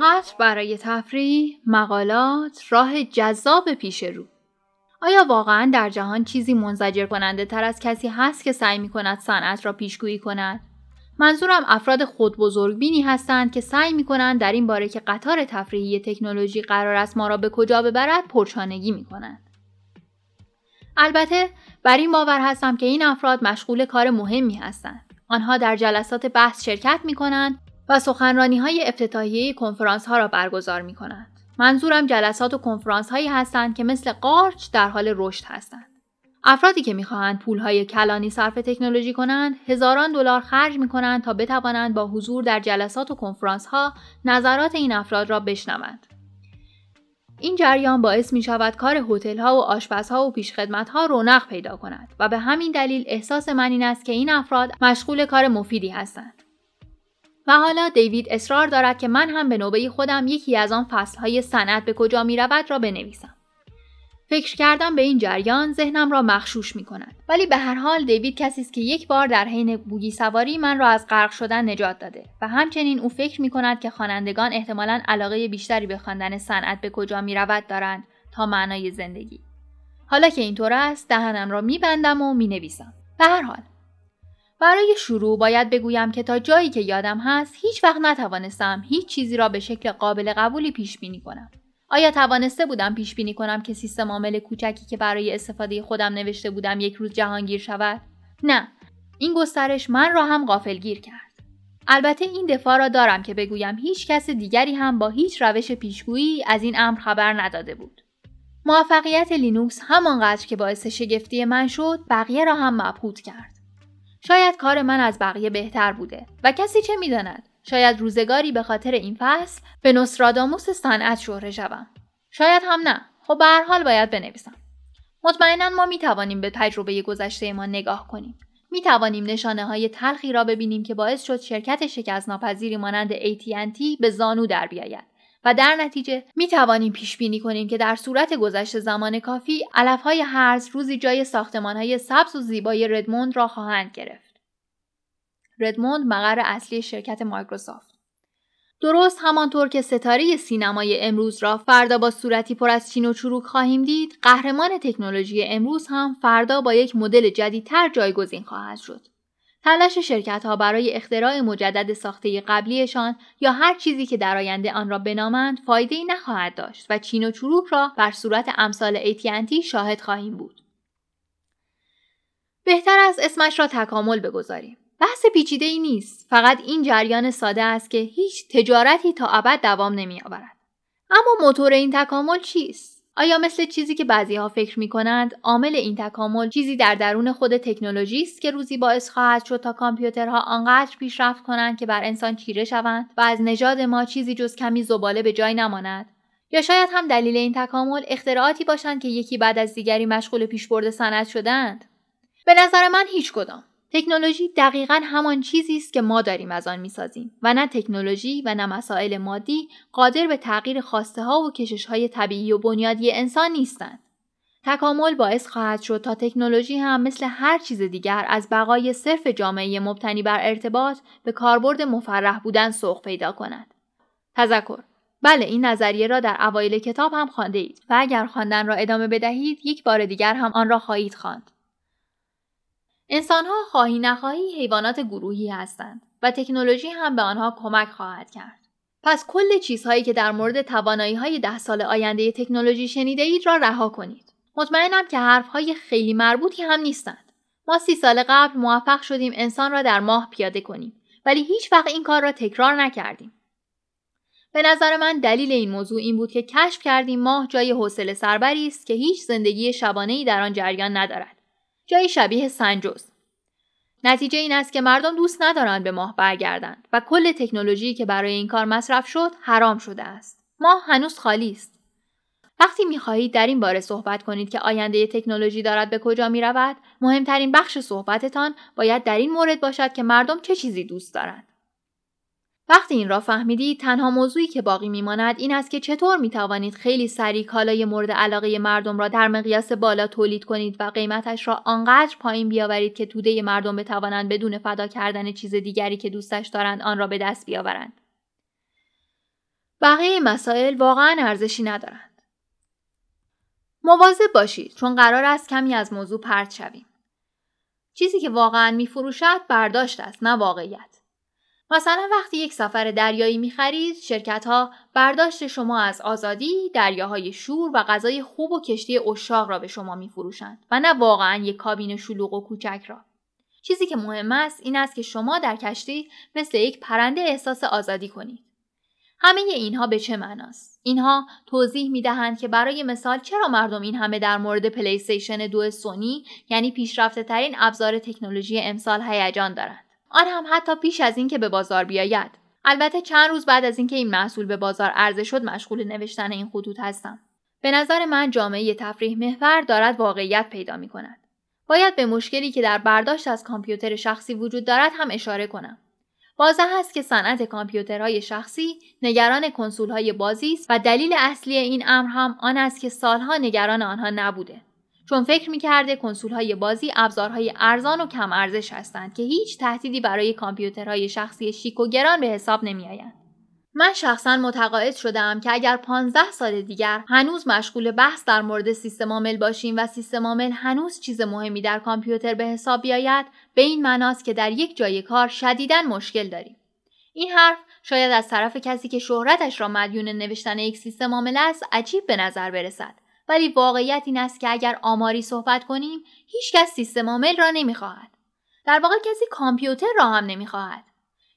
فقط برای تفریح، مقالات، راه جذاب پیش رو. آیا واقعاً در جهان چیزی منزجر کننده تر از کسی هست که سعی می‌کند صنعت را پیشگویی کند؟ منظورم افراد خود بزرگبینی هستند که سعی می‌کنند در این باره که قطار تفریحی تکنولوژی قرار است ما را به کجا ببرد پرچانگی می‌کنند. البته بر این باور هستم که این افراد مشغول کار مهمی هستند. آنها در جلسات بحث شرکت می‌کنند و سخنرانی‌های افتتاحیه کنفرانس‌ها را برگزار می‌کنند. منظورم جلسات و کنفرانس هایی هستند که مثل قارچ در حال رشد هستند. افرادی که میخواهند پولهای کلانی صرف تکنولوژی کنند، هزاران دلار خرج میکنند تا بتوانند با حضور در جلسات و کنفرانس ها نظرات این افراد را بشنوند. این جریان باعث میشود کار هتل ها و آشپز ها و پیشخدمت ها رونق پیدا کند و به همین دلیل احساس من این است که این افراد مشغول کار مفیدی هستند. و حالا دیوید اصرار دارد که من هم به نوبه خودم یکی از آن فصلهای سنت به کجا می رود را بنویسم. فکر کردم به این جریان ذهنم را مخشوش می کند. ولی به هر حال دیوید کسی است که یک بار در حین بوگی سواری من را از غرق شدن نجات داده و همچنین او فکر می کند که خوانندگان احتمالاً علاقه بیشتری به خواندن سنت به کجا می رود دارند تا معنای زندگی. حالا که اینطور است دهنم را می بندم و می نویسم. به هر حال برای شروع باید بگویم که تا جایی که یادم هست هیچ وقت نتوانستم هیچ چیزی را به شکل قابل قبولی پیش بینی کنم. آیا توانسته بودم پیش بینی کنم که سیستم عامل کوچکی که برای استفاده خودم نوشته بودم یک روز جهانگیر شود؟ نه، این گسترش من را هم غافلگیر کرد. البته این دفاع را دارم که بگویم هیچ کس دیگری هم با هیچ روش پیشگویی از این امر خبر نداده بود. موفقیت لینوکس همانقدر که باعث شگفتی من شد، بقیه را هم مبهوت کرد. شاید کار من از بقیه بهتر بوده و کسی چه میداند؟ شاید روزگاری به خاطر این فصل به نوستراداموس صنعت شهره شوم. شاید هم نه. خب به هر حال باید بنویسم. مطمئناً ما میتوانیم به تجربه گذشته ما نگاه کنیم. میتوانیم نشانه های تلخی را ببینیم که باعث شد شرکت شکست‌ناپذیری مانند AT&T به زانو در بیاید و در نتیجه میتوانیم پیش بینی کنیم که در صورت گذشت زمان کافی علف‌های هرز روزی جای ساختمان‌های سبز و زیبای ردموند را خواهند گرفت. ردموند مقر اصلی شرکت مایکروسافت. درست همانطور که ستاره سینمای امروز را فردا با صورتی پر از چین و چروک خواهیم دید، قهرمان تکنولوژی امروز هم فردا با یک مدل جدیدتر جایگزین خواهد شد. تلاش شرکت‌ها برای اختراع مجدد ساخته قبلیشان یا هر چیزی که در آینده آن را بنامند فایده‌ای نخواهد داشت و چین و چروک را بر صورت امثال AT&T شاهد خواهیم بود. بهتر است اسمش را تکامل بگذاریم. بحث پیچیده‌ای نیست، فقط این جریان ساده است که هیچ تجارتی تا ابد دوام نمی‌آورد. اما موتور این تکامل چیست؟ آیا مثل چیزی که بعضی‌ها فکر می‌کنند عامل این تکامل چیزی در درون خود تکنولوژی است که روزی باعث خواهد شد تا کامپیوترها آنقدر پیشرفت کنند که بر انسان چیره شوند و از نژاد ما چیزی جز کمی زباله به جای نماند؟ یا شاید هم دلیل این تکامل اختراعاتی باشند که یکی بعد از دیگری مشغول پیشبرد صنعت شدند؟ به نظر من هیچ کدام. تکنولوژی دقیقاً همان چیزی است که ما داریم از آن می‌سازیم و نه تکنولوژی و نه مسائل مادی قادر به تغییر خواسته‌ها و کشش‌های طبیعی و بنیادی انسان نیستند. تکامل باعث خواهد شد تا تکنولوژی هم مثل هر چیز دیگر از بقای صرف جامعه مبتنی بر ارتباط به کاربرد مفرح بودن سوق پیدا کند. تذکر: بله، این نظریه را در اوایل کتاب هم خواندید و اگر خواندن را ادامه بدهید یک بار دیگر هم آن را خواهید خواند. انسان‌ها خواهی نخواهی حیوانات گروهی هستند و تکنولوژی هم به آنها کمک خواهد کرد. پس کل چیزهایی که در مورد توانایی‌های 10 سال آینده تکنولوژی شنیده اید را رها کنید. مطمئنم که حرف‌های خیلی مربوطی هم نیستند. ما 30 سال قبل موفق شدیم انسان را در ماه پیاده کنیم، ولی هیچ وقت این کار را تکرار نکردیم. به نظر من دلیل این موضوع این بود که کشف کردیم ماه جای حوصله سربری است که هیچ زندگی شبانه‌ای در آن جریان ندارد. جای شبیه سنجوست. نتیجه این است که مردم دوست ندارند به ماه برگردند و کل تکنولوژی که برای این کار مصرف شد حرام شده است. ماه هنوز خالی است. وقتی می‌خواهید در این باره صحبت کنید که آینده تکنولوژی دارد به کجا می‌رود، مهمترین بخش صحبتتان باید در این مورد باشد که مردم چه چیزی دوست دارند. وقتی این را فهمیدید، تنها موضوعی که باقی می‌ماند این است که چطور می‌توانید خیلی سریع کالای مورد علاقه مردم را در مقیاس بالا تولید کنید و قیمتش را آنقدر پایین بیاورید که توده مردم بتوانند بدون فدا کردن چیز دیگری که دوستش دارند آن را به دست بیاورند. بقیه مسائل واقعا ارزشی ندارند. مواظب باشید چون قرار است کمی از موضوع پرت شویم. چیزی که واقعا میفروشد برداشت است، نه واقعیت. مثلا وقتی یک سفر دریایی میخرید، شرکت‌ها برداشت شما از آزادی، دریاهای شور و غذای خوب و کشتی عشاق را به شما میفروشند و نه واقعا یک کابین شلوغ و کوچک را. چیزی که مهم است این است که شما در کشتی مثل یک پرنده احساس آزادی کنید. همه اینها به چه معناست؟ اینها توضیح میدهند که برای مثال چرا مردم این همه در مورد پلی استیشن 2 سونی، یعنی پیشرفته‌ترین ابزار تکنولوژی امسال، هیجان دارند. آن هم حتی پیش از این که به بازار بیاید. البته چند روز بعد از اینکه این محصول به بازار عرضه شد مشغول نوشتن این خطوط هستم. به نظر من جامعه تفریح محور دارد واقعیت پیدا می‌کند. باید به مشکلی که در برداشت از کامپیوتر شخصی وجود دارد هم اشاره کنم. واضح است که صنعت کامپیوترهای شخصی نگران کنسول‌های بازی است و دلیل اصلی این امر هم آن است که سالها نگران آنها نبوده. چون فکر می‌کرده کنسول‌های بازی ابزارهای ارزان و کم ارزش هستند که هیچ تهدیدی برای کامپیوترهای شخصی شیک و گران به حساب نمی‌آیند. من شخصاً متقاعد شدم که اگر 15 سال دیگر هنوز مشغول بحث در مورد سیستم عامل باشیم و سیستم عامل هنوز چیز مهمی در کامپیوتر به حساب بیاید، به این معناست که در یک جای کار شدیداً مشکل داریم. این حرف شاید از طرف کسی که شهرتش را مدیون نوشتن یک سیستم عامل است عجیب به نظر برسد، ولی واقعیت این است که اگر آماری صحبت کنیم، هیچ کس سیستم عامل را نمی‌خواهد. در واقع کسی کامپیوتر را هم نمی‌خواهد.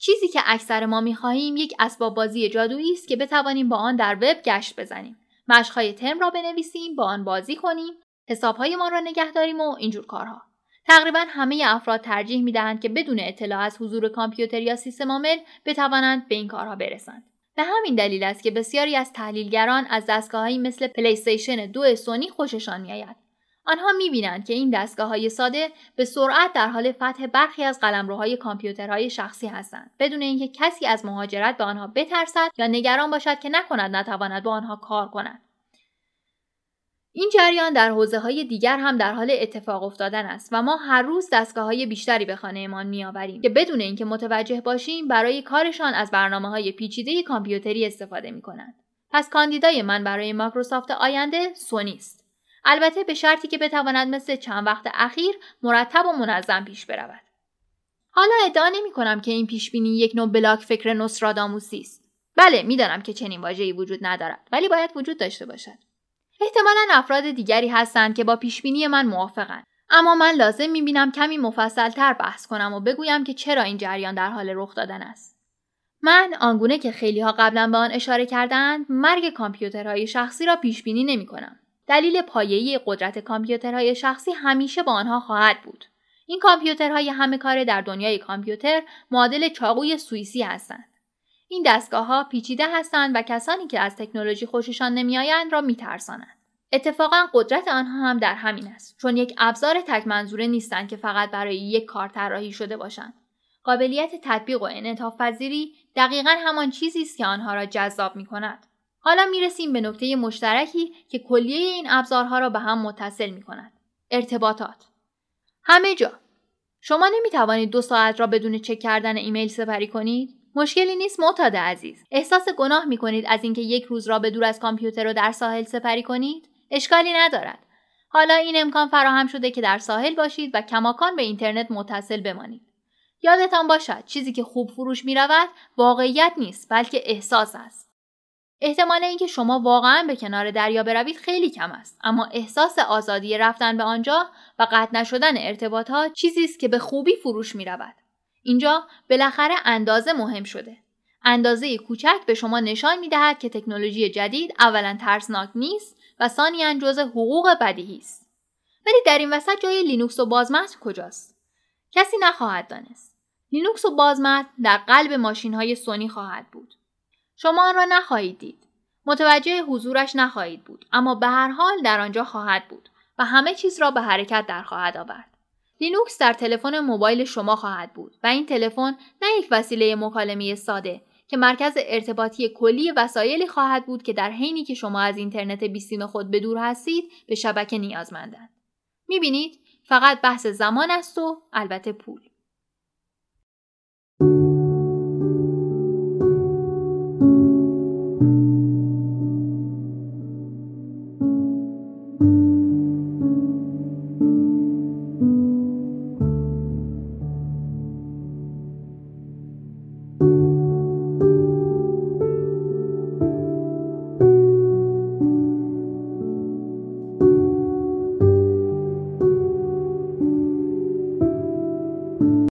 چیزی که اکثر ما می‌خواهیم یک اسباب بازی جادویی است که بتوانیم با آن در وب گشت بزنیم، مشق‌های ترم را بنویسیم، با آن بازی کنیم، حساب‌های ما را نگه داریم و اینجور کارها. تقریباً همه افراد ترجیح می‌دهند که بدون اطلاع از حضور کامپیوتر یا سیستم عامل بتوانند به این کارها برسند. به همین دلیل است که بسیاری از تحلیلگران از دستگاه‌هایی مثل پلی استیشن 2 سونی خوششان می‌آید. آنها می‌بینند که این دستگاه‌های ساده به سرعت در حال فتح برخی از قلمروهای کامپیوترهای شخصی هستند، بدون اینکه کسی از مهاجرت به آنها بترسد یا نگران باشد که نتواند با آنها کار کند. این جریان در حوزه‌های دیگر هم در حال اتفاق افتادن است و ما هر روز دستگاه‌های بیشتری به خانه‌مان می‌آوریم که بدون اینکه متوجه باشیم برای کارشان از برنامه‌های پیچیده کامپیوتری استفاده می‌کنند. پس کاندیدای من برای مایکروسافت آینده سونی است. البته به شرطی که بتواند مثل چند وقت اخیر مرتب و منظم پیش برود. حالا ادعا نمی‌کنم که این پیش‌بینی یک نوع بلاک فکر نوستراداموسی است. بله، می‌دانم که چنین واژه‌ای وجود ندارد، ولی باید وجود داشته باشد. احتمالاً افراد دیگری هستند که با پیشبینی من موافقند، اما من لازم می‌بینم کمی مفصل‌تر بحث کنم و بگویم که چرا این جریان در حال رخ دادن است. من آنگونه که خیلی‌ها قبلاً به آن اشاره کردند، مرگ کامپیوترهای شخصی را پیشبینی نمی‌کنم. دلیل پایه‌ای قدرت کامپیوترهای شخصی همیشه با آنها خواهد بود. این کامپیوترهای همه کاره در دنیای کامپیوتر معادل چاقوی سوئیسی هستند. این دستگاه‌ها پیچیده هستند و کسانی که از تکنولوژی خوششان نمی‌آیند را می‌ترسانند. اتفاقاً قدرت آنها هم در همین است، چون یک ابزار تک منظوره نیستند که فقط برای یک کار طراحی شده باشند. قابلیت تطبیق و انعطاف‌پذیری دقیقاً همان چیزی است که آنها را جذاب می‌کند. حالا می‌رسیم به نکته مشترکی که کلیه این ابزارها را به هم متصل می‌کند: ارتباطات. همه جا شما نمی‌توانید 2 ساعت را بدون چک کردن ایمیل سپری کنید. مشکلی نیست معتاد عزیز. احساس گناه می‌کنید از اینکه یک روز را به دور از کامپیوتر و در ساحل سپری کنید؟ اشکالی ندارد. حالا این امکان فراهم شده که در ساحل باشید و کماکان به اینترنت متصل بمانید. یادتان باشد چیزی که خوب فروش می‌رود واقعیت نیست، بلکه احساس است. احتمال اینکه شما واقعاً به کنار دریا بروید خیلی کم است، اما احساس آزادی رفتن به آنجا و قطع نشدن ارتباطات چیزی است که به خوبی فروش می‌رود. اینجا بالاخره اندازه مهم شده. اندازه کوچک به شما نشان می‌دهد که تکنولوژی جدید اولاً ترسناک نیست و ثانیاً جزء حقوق بدیهی است. ولی در این وسط جای لینوکس و بازمتن کجاست؟ کسی نخواهد دانست. لینوکس و بازمتن در قلب ماشین‌های سونی خواهد بود. شما آن را نخواهید دید. متوجه حضورش نخواهید بود، اما به هر حال در آنجا خواهد بود و همه چیز را به حرکت در خواهد آورد. لینوکس در تلفن موبایل شما خواهد بود و این تلفن نه یک وسیله مکالمه ساده که مرکز ارتباطی کلی وسایلی خواهد بود که در حینی که شما از اینترنت بیسیم خود به دور هستید به شبکه نیازمندند. می‌بینید فقط بحث زمان است و البته پول.